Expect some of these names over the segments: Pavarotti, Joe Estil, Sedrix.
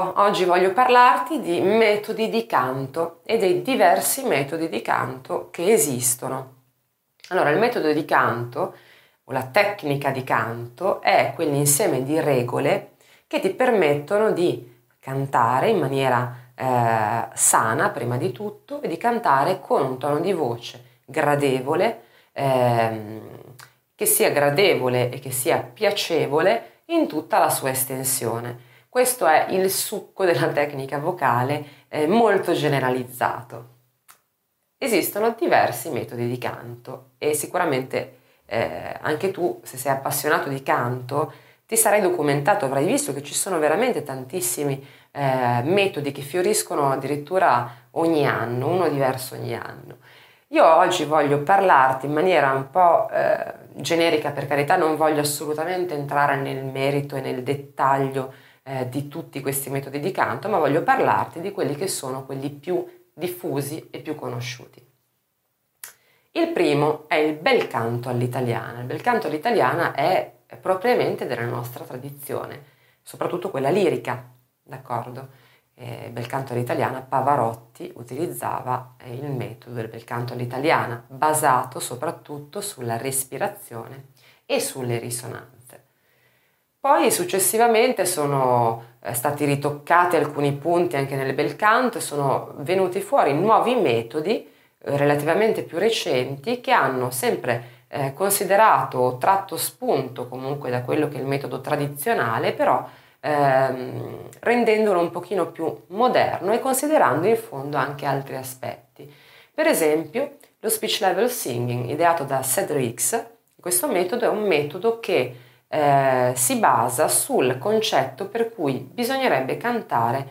Ciao, oggi voglio parlarti di metodi di canto e dei diversi metodi di canto che esistono. Allora, il metodo di canto o la tecnica di canto è quell'insieme di regole che ti permettono di cantare in maniera sana prima di tutto e di cantare con un tono di voce gradevole, che sia gradevole e che sia piacevole in tutta la sua estensione. Questo è il succo della tecnica vocale molto generalizzato. Esistono diversi metodi di canto e sicuramente anche tu, se sei appassionato di canto, ti sarai documentato, avrai visto che ci sono veramente tantissimi metodi che fioriscono addirittura ogni anno, uno diverso ogni anno. Io oggi voglio parlarti in maniera un po' generica, per carità, non voglio assolutamente entrare nel merito e nel dettaglio di tutti questi metodi di canto, ma voglio parlarti di quelli che sono quelli più diffusi e più conosciuti. Il primo è il bel canto all'italiana. Il bel canto all'italiana è propriamente della nostra tradizione, soprattutto quella lirica, d'accordo? Bel canto all'italiana, Pavarotti utilizzava il metodo del bel canto all'italiana, basato soprattutto sulla respirazione e sulle risonanze. Poi successivamente sono stati ritoccati alcuni punti anche nel bel canto e sono venuti fuori nuovi metodi relativamente più recenti che hanno sempre considerato o tratto spunto comunque da quello che è il metodo tradizionale, però rendendolo un pochino più moderno e considerando in fondo anche altri aspetti. Per esempio lo speech level singing ideato da Sedrix. Questo metodo è un metodo che si basa sul concetto per cui bisognerebbe cantare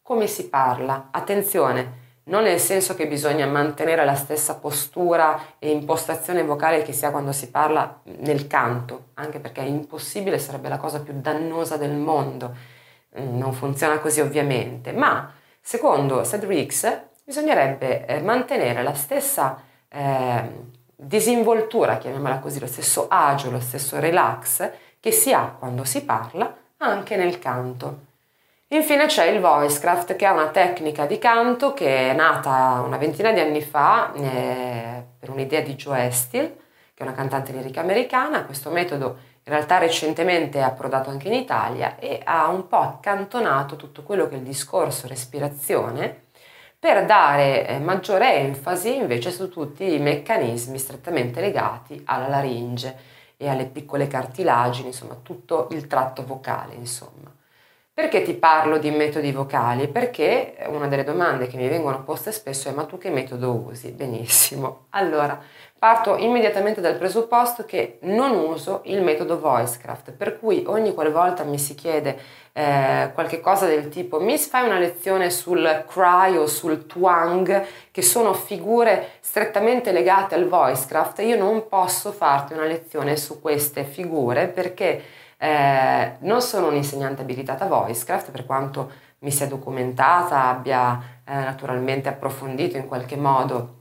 come si parla. Attenzione, non nel senso che bisogna mantenere la stessa postura e impostazione vocale che si ha quando si parla nel canto, anche perché è impossibile, sarebbe la cosa più dannosa del mondo, non funziona così ovviamente, ma secondo Cedric bisognerebbe mantenere la stessa disinvoltura, chiamiamola così, lo stesso agio, lo stesso relax che si ha quando si parla anche nel canto. Infine c'è il voicecraft, che è una tecnica di canto che è nata una ventina di anni fa per un'idea di Joe Estil, che è una cantante lirica americana. Questo metodo in realtà recentemente è approdato anche in Italia e ha un po' accantonato tutto quello che è il discorso respirazione per dare maggiore enfasi invece su tutti i meccanismi strettamente legati alla laringe e alle piccole cartilagini, insomma tutto il tratto vocale, insomma. Perché ti parlo di metodi vocali? Perché una delle domande che mi vengono poste spesso è: ma tu che metodo usi? Benissimo. Allora, parto immediatamente dal presupposto che non uso il metodo voicecraft, per cui ogni qualvolta mi si chiede qualche cosa del tipo mi fai una lezione sul cry o sul twang, che sono figure strettamente legate al voicecraft, io non posso farti una lezione su queste figure perché non sono un'insegnante abilitata voicecraft, per quanto mi sia documentata, abbia naturalmente approfondito in qualche modo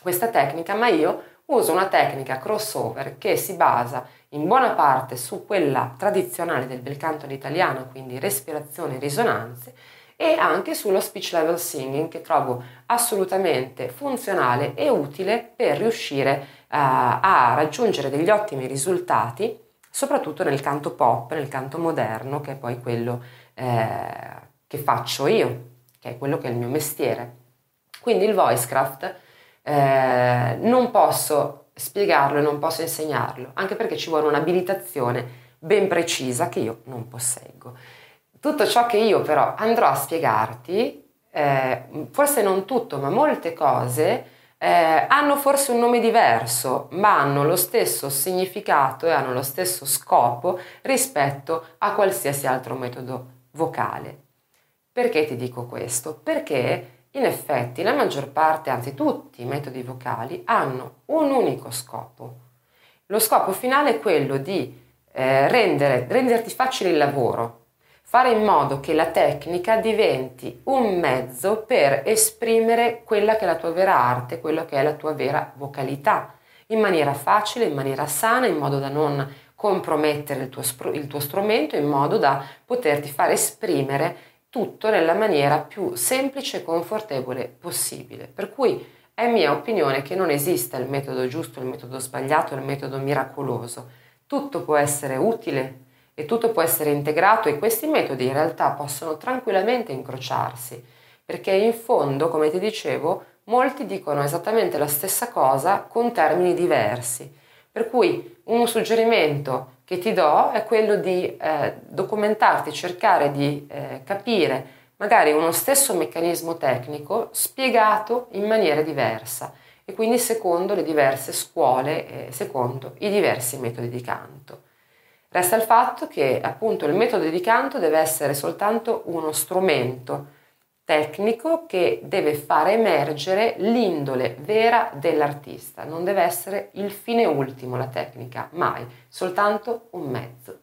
questa tecnica, ma io uso una tecnica crossover che si basa in buona parte su quella tradizionale del bel canto all'italiano, quindi respirazione e risonanze, e anche sullo speech level singing, che trovo assolutamente funzionale e utile per riuscire a raggiungere degli ottimi risultati soprattutto nel canto pop, nel canto moderno, che è poi quello che faccio io, che è quello che è il mio mestiere. Quindi il voicecraft non posso spiegarlo e non posso insegnarlo, anche perché ci vuole un'abilitazione ben precisa che io non posseggo. Tutto ciò che io però andrò a spiegarti, forse non tutto, ma molte cose, hanno forse un nome diverso, ma hanno lo stesso significato e hanno lo stesso scopo rispetto a qualsiasi altro metodo vocale. Perché ti dico questo? Perché in effetti la maggior parte, anzi tutti i metodi vocali hanno un unico scopo. Lo scopo finale è quello di renderti facile il lavoro, fare in modo che la tecnica diventi un mezzo per esprimere quella che è la tua vera arte, quello che è la tua vera vocalità, in maniera facile, in maniera sana, in modo da non compromettere il tuo strumento, in modo da poterti far esprimere tutto nella maniera più semplice e confortevole possibile. Per cui è mia opinione che non esista il metodo giusto, il metodo sbagliato, il metodo miracoloso. Tutto può essere utile e tutto può essere integrato, e questi metodi in realtà possono tranquillamente incrociarsi, perché in fondo, come ti dicevo, molti dicono esattamente la stessa cosa con termini diversi. Per cui un suggerimento che ti do è quello di documentarti, cercare di capire magari uno stesso meccanismo tecnico spiegato in maniera diversa, e quindi secondo le diverse scuole, secondo i diversi metodi di canto. Resta il fatto che appunto il metodo di canto deve essere soltanto uno strumento tecnico che deve fare emergere l'indole vera dell'artista, non deve essere il fine ultimo la tecnica, mai, soltanto un mezzo.